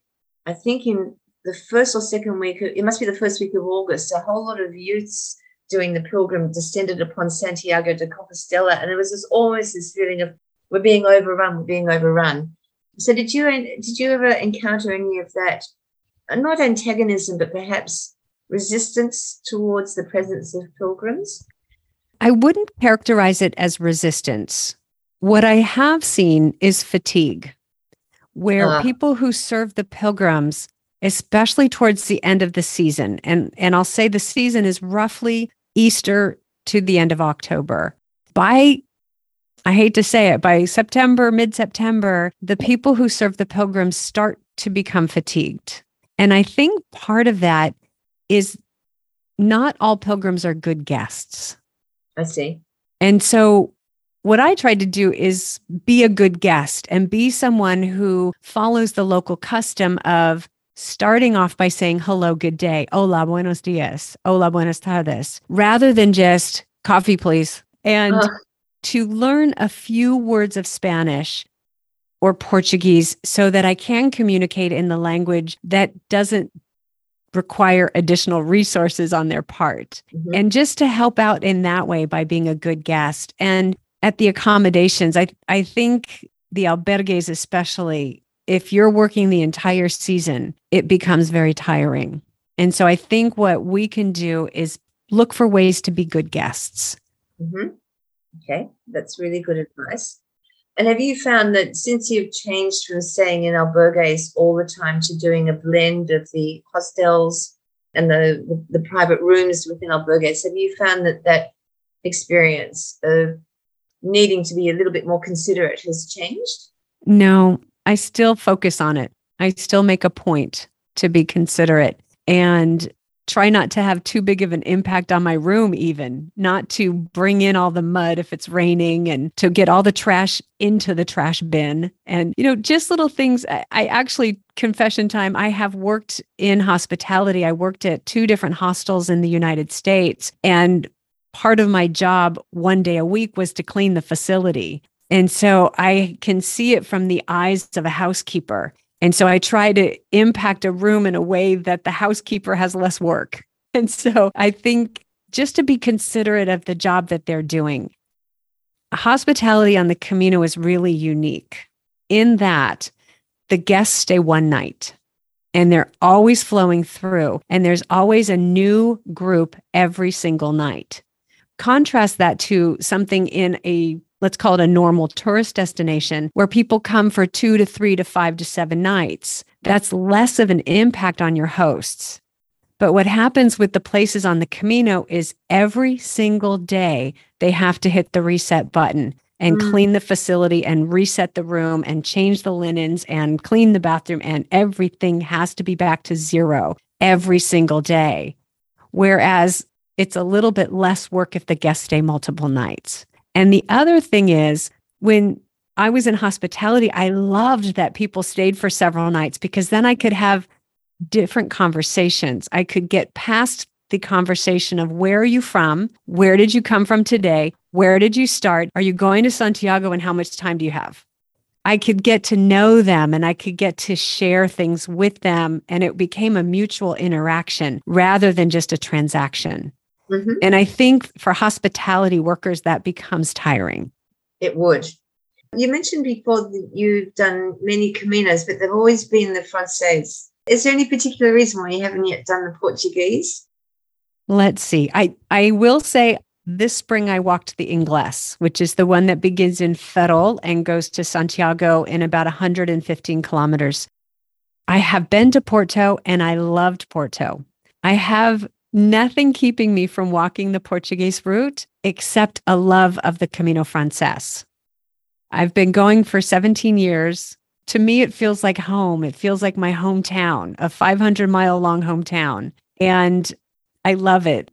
I think in the first or second week, it must be the first week of August, a whole lot of youths doing the pilgrim descended upon Santiago de Compostela, and it was almost this feeling of we're being overrun. So did you ever encounter any of that, not antagonism, but perhaps resistance towards the presence of pilgrims? I wouldn't characterize it as resistance. What I have seen is fatigue, where people who serve the pilgrims, especially towards the end of the season, and I'll say the season is roughly Easter to the end of October. By September, mid-September, the people who serve the pilgrims start to become fatigued. And I think part of that is not all pilgrims are good guests. I see. And so what I tried to do is be a good guest and be someone who follows the local custom of starting off by saying, hello, good day, hola, buenos dias, hola, buenas tardes, rather than just coffee, please. And to learn a few words of Spanish or Portuguese so that I can communicate in the language that doesn't require additional resources on their part. Mm-hmm. And just to help out in that way by being a good guest. And at the accommodations, I think the albergues especially, if you're working the entire season, it becomes very tiring. And so I think what we can do is look for ways to be good guests. Mm-hmm. Okay, that's really good advice. And have you found that since you've changed from staying in albergues all the time to doing a blend of the hostels and the private rooms within albergues, have you found that experience of needing to be a little bit more considerate has changed? No, I still focus on it. I still make a point to be considerate and try not to have too big of an impact on my room, even not to bring in all the mud if it's raining and to get all the trash into the trash bin. And, just little things. I actually, confession time, I have worked in hospitality. I worked at 2 different hostels in the United States, and part of my job 1 day a week was to clean the facility. And so I can see it from the eyes of a housekeeper. And so I try to impact a room in a way that the housekeeper has less work. And so I think just to be considerate of the job that they're doing. Hospitality on the Camino is really unique in that the guests stay 1 night and they're always flowing through, and there's always a new group every single night. Contrast that to something in a, let's call it a normal tourist destination, where people come for 2 to 3 to 5 to 7 nights. That's less of an impact on your hosts. But what happens with the places on the Camino is every single day, they have to hit the reset button and clean the facility and reset the room and change the linens and clean the bathroom, and everything has to be back to zero every single day. Whereas it's a little bit less work if the guests stay multiple nights. And the other thing is, when I was in hospitality, I loved that people stayed for several nights, because then I could have different conversations. I could get past the conversation of, where are you from? Where did you come from today? Where did you start? Are you going to Santiago, and how much time do you have? I could get to know them, and I could get to share things with them. And it became a mutual interaction rather than just a transaction. Mm-hmm. And I think for hospitality workers, that becomes tiring. It would. You mentioned before that you've done many Caminos, but they've always been the Francés. Is there any particular reason why you haven't yet done the Portuguese? Let's see. I will say this spring I walked the Inglés, which is the one that begins in Ferrol and goes to Santiago in about 115 kilometers. I have been to Porto, and I loved Porto. I have nothing keeping me from walking the Portuguese route except a love of the Camino Francés. I've been going for 17 years. To me, it feels like home. It feels like my hometown, a 500-mile-long hometown. And I love it.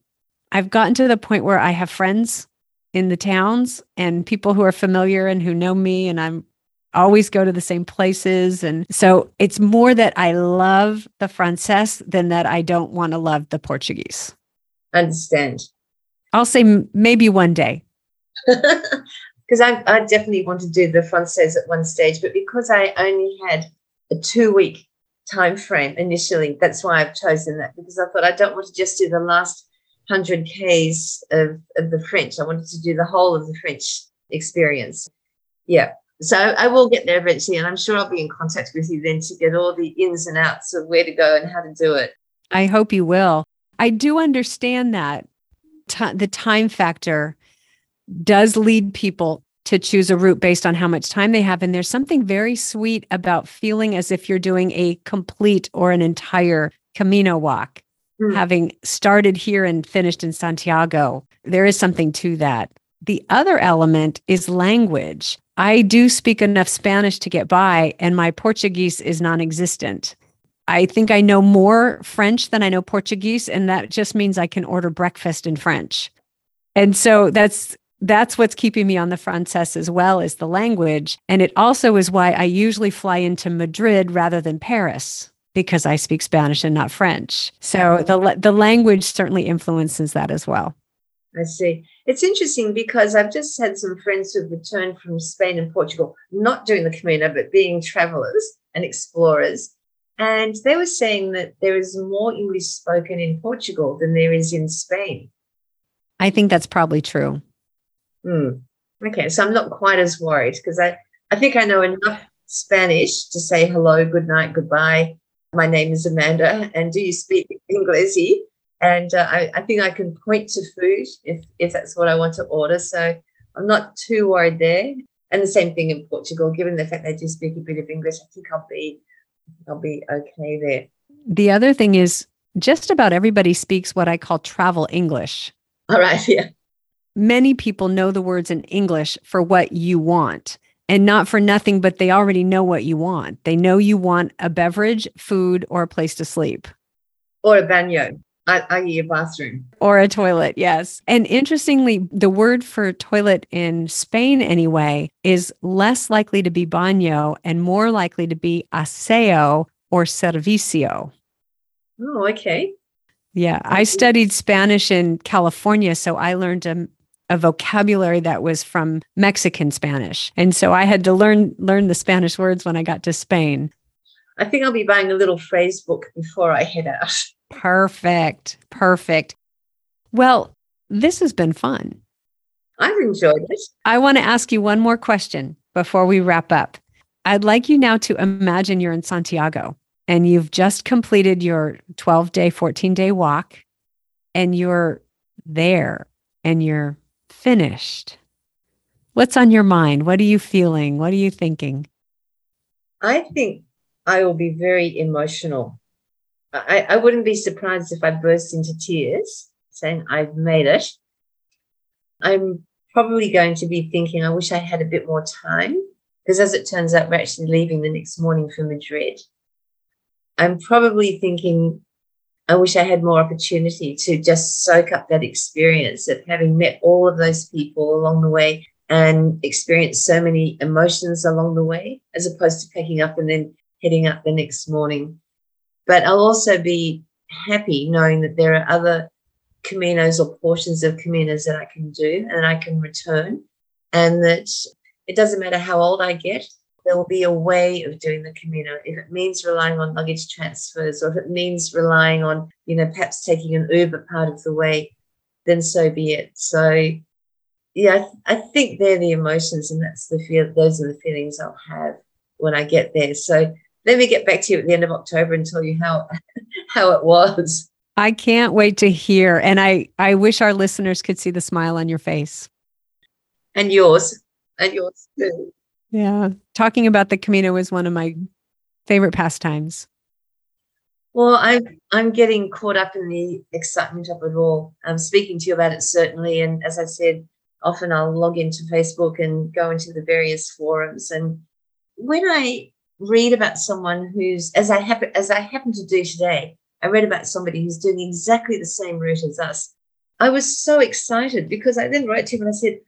I've gotten to the point where I have friends in the towns and people who are familiar and who know me, and I'm always go to the same places. And so it's more that I love the Francés than that I don't want to love the Portuguese. Understand. I'll say maybe one day. Because I definitely want to do the Francés at one stage, but because I only had a 2-week time frame initially, that's why I've chosen that, because I thought I don't want to just do the last 100 Ks of the French. I wanted to do the whole of the French experience. Yeah. So I will get there eventually, and I'm sure I'll be in contact with you then to get all the ins and outs of where to go and how to do it. I hope you will. I do understand that the time factor does lead people to choose a route based on how much time they have. And there's something very sweet about feeling as if you're doing a complete or an entire Camino walk, having started here and finished in Santiago. There is something to that. The other element is language. I do speak enough Spanish to get by, and my Portuguese is non-existent. I think I know more French than I know Portuguese, and that just means I can order breakfast in French. And so that's what's keeping me on the Francés as well, is the language. And it also is why I usually fly into Madrid rather than Paris, because I speak Spanish and not French. So the language certainly influences that as well. I see. It's interesting because I've just had some friends who've returned from Spain and Portugal, not doing the Camino, but being travelers and explorers. And they were saying that there is more English spoken in Portugal than there is in Spain. I think that's probably true. Okay. So I'm not quite as worried, because I think I know enough Spanish to say hello, good night, goodbye. My name is Amanda. And do you speak Inglesi? And I think I can point to food if that's what I want to order. So I'm not too worried there. And the same thing in Portugal, given the fact they do speak a bit of English, I think I'll be okay there. The other thing is, just about everybody speaks what I call travel English. All right, yeah. Many people know the words in English for what you want. And not for nothing, but they already know what you want. They know you want a beverage, food, or a place to sleep. Or a baño. i.e. a bathroom. Or a toilet, yes. And interestingly, the word for toilet in Spain anyway is less likely to be baño and more likely to be aseo or servicio. Oh, okay. Yeah, I studied Spanish in California, so I learned a vocabulary that was from Mexican Spanish. And so I had to learn the Spanish words when I got to Spain. I think I'll be buying a little phrase book before I head out. Perfect. Perfect. Well, this has been fun. I've enjoyed it. I want to ask you one more question before we wrap up. I'd like you now to imagine you're in Santiago and you've just completed your 12-day, 14-day walk, and you're there and you're finished. What's on your mind? What are you feeling? What are you thinking? I think I will be very emotional. I wouldn't be surprised if I burst into tears saying, I've made it. I'm probably going to be thinking, I wish I had a bit more time, because as it turns out, we're actually leaving the next morning for Madrid. I'm probably thinking, I wish I had more opportunity to just soak up that experience of having met all of those people along the way and experienced so many emotions along the way, as opposed to packing up and then heading up the next morning. But I'll also be happy knowing that there are other Caminos or portions of Caminos that I can do and I can return, and that it doesn't matter how old I get, there will be a way of doing the Camino. If it means relying on luggage transfers, or if it means relying on, perhaps taking an Uber part of the way, then so be it. So, yeah, I think they're the emotions, and that's the feel. Those are the feelings I'll have when I get there. So let me get back to you at the end of October and tell you how it was. I can't wait to hear. And I wish our listeners could see the smile on your face. And yours. And yours too. Yeah. Talking about the Camino is one of my favorite pastimes. Well, I'm getting caught up in the excitement of it all. I'm speaking to you about it, certainly. And as I said, often I'll log into Facebook and go into the various forums. And when I read about someone who's, as I happen to do today, I read about somebody who's doing exactly the same route as us. I was so excited because I then wrote to him and I said,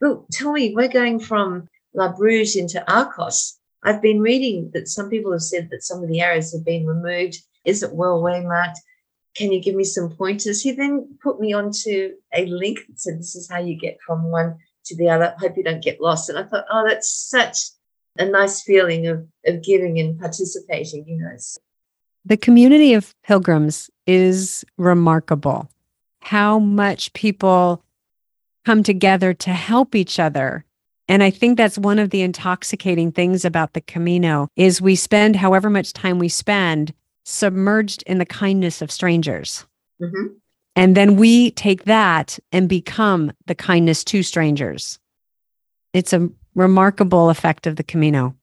look, tell me, we're going from La Bruge into Arcos. I've been reading that some people have said that some of the arrows have been removed. Is it well waymarked? Can you give me some pointers? He then put me onto a link that said, this is how you get from one to the other. Hope you don't get lost. And I thought, oh, that's such a nice feeling of giving and participating, The community of pilgrims is remarkable. How much people come together to help each other. And I think that's one of the intoxicating things about the Camino is we spend however much time we spend submerged in the kindness of strangers. Mm-hmm. And then we take that and become the kindness to strangers. It's a remarkable effect of the Camino.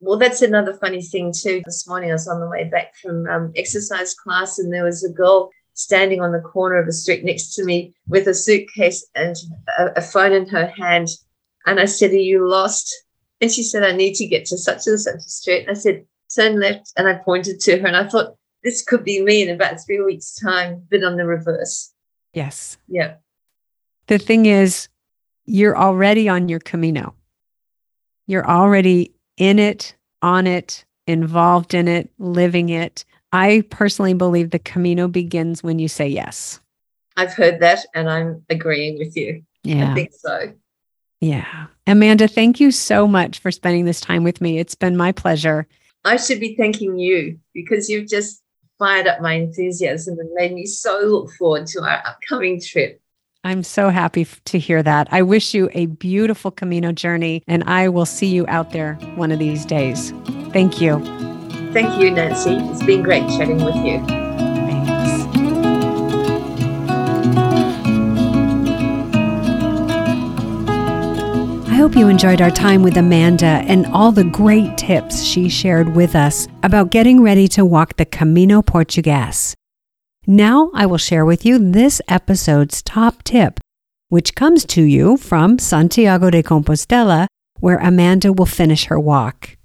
Well, that's another funny thing too. This morning I was on the way back from exercise class, and there was a girl standing on the corner of a street next to me with a suitcase and a phone in her hand. And I said, are you lost? And she said, I need to get to such and such a street. And I said, turn left. And I pointed to her, and I thought, this could be me in about 3 weeks' time, but on the reverse. Yes. Yeah. The thing is, you're already on your Camino. You're already in it, on it, involved in it, living it. I personally believe the Camino begins when you say yes. I've heard that, and I'm agreeing with you. Yeah. I think so. Yeah. Amanda, thank you so much for spending this time with me. It's been my pleasure. I should be thanking you, because you've just fired up my enthusiasm and made me so look forward to our upcoming trip. I'm so happy to hear that. I wish you a beautiful Camino journey, and I will see you out there one of these days. Thank you. Thank you, Nancy. It's been great chatting with you. Thanks. I hope you enjoyed our time with Amanda and all the great tips she shared with us about getting ready to walk the Camino Portugués. Now I will share with you this episode's top tip, which comes to you from Santiago de Compostela, where Amanda will finish her walk.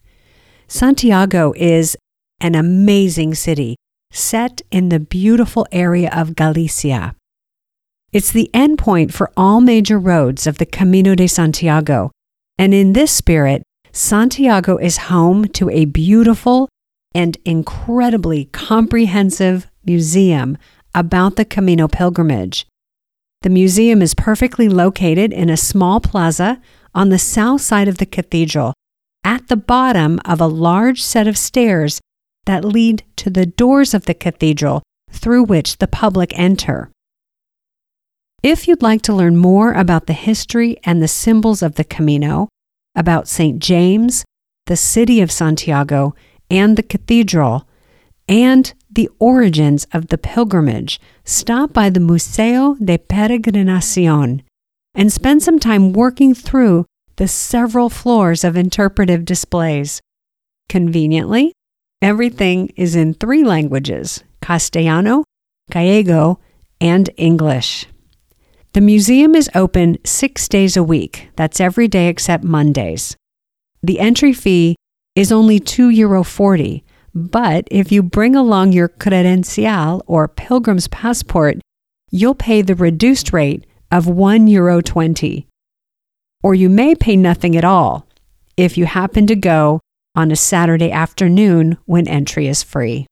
Santiago is an amazing city set in the beautiful area of Galicia. It's the endpoint for all major roads of the Camino de Santiago, and in this spirit, Santiago is home to a beautiful and incredibly comprehensive museum about the Camino pilgrimage. The museum is perfectly located in a small plaza on the south side of the cathedral, at the bottom of a large set of stairs that lead to the doors of the cathedral through which the public enter. If you'd like to learn more about the history and the symbols of the Camino, about St. James, the city of Santiago, and the cathedral, and the origins of the pilgrimage, stop by the Museo de Peregrinación and spend some time working through the several floors of interpretive displays. Conveniently, everything is in 3 languages, Castellano, Gallego, and English. The museum is open 6 days a week. That's every day except Mondays. The entry fee is only €2.40, but if you bring along your credencial or pilgrim's passport, you'll pay the reduced rate of €1.20. Or you may pay nothing at all if you happen to go on a Saturday afternoon when entry is free.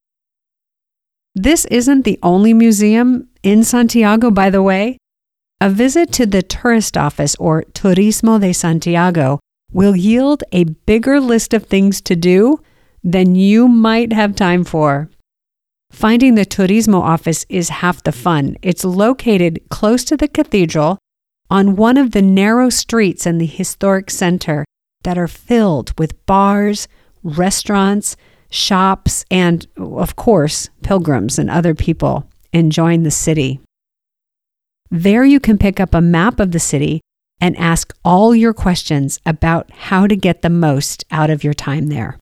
This isn't the only museum in Santiago, by the way. A visit to the tourist office or Turismo de Santiago will yield a bigger list of things to do than you might have time for. Finding the Turismo office is half the fun. It's located close to the cathedral on one of the narrow streets in the historic center that are filled with bars, restaurants, shops, and, of course, pilgrims and other people enjoying the city. There you can pick up a map of the city and ask all your questions about how to get the most out of your time there.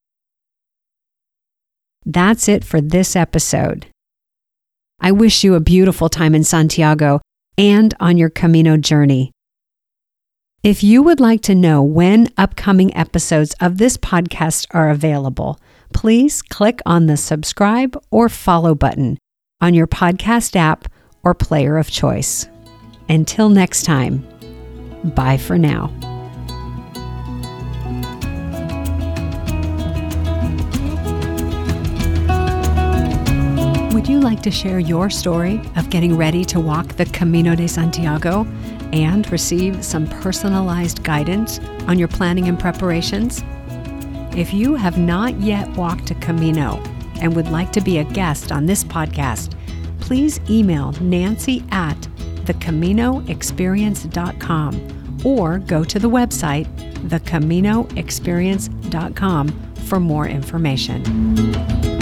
That's it for this episode. I wish you a beautiful time in Santiago and on your Camino journey. If you would like to know when upcoming episodes of this podcast are available, please click on the subscribe or follow button on your podcast app or player of choice. Until next time, bye for now. Would you like to share your story of getting ready to walk the Camino de Santiago and receive some personalized guidance on your planning and preparations? If you have not yet walked a Camino and would like to be a guest on this podcast, please email nancy@thecaminoexperience.com or go to the website thecaminoexperience.com for more information.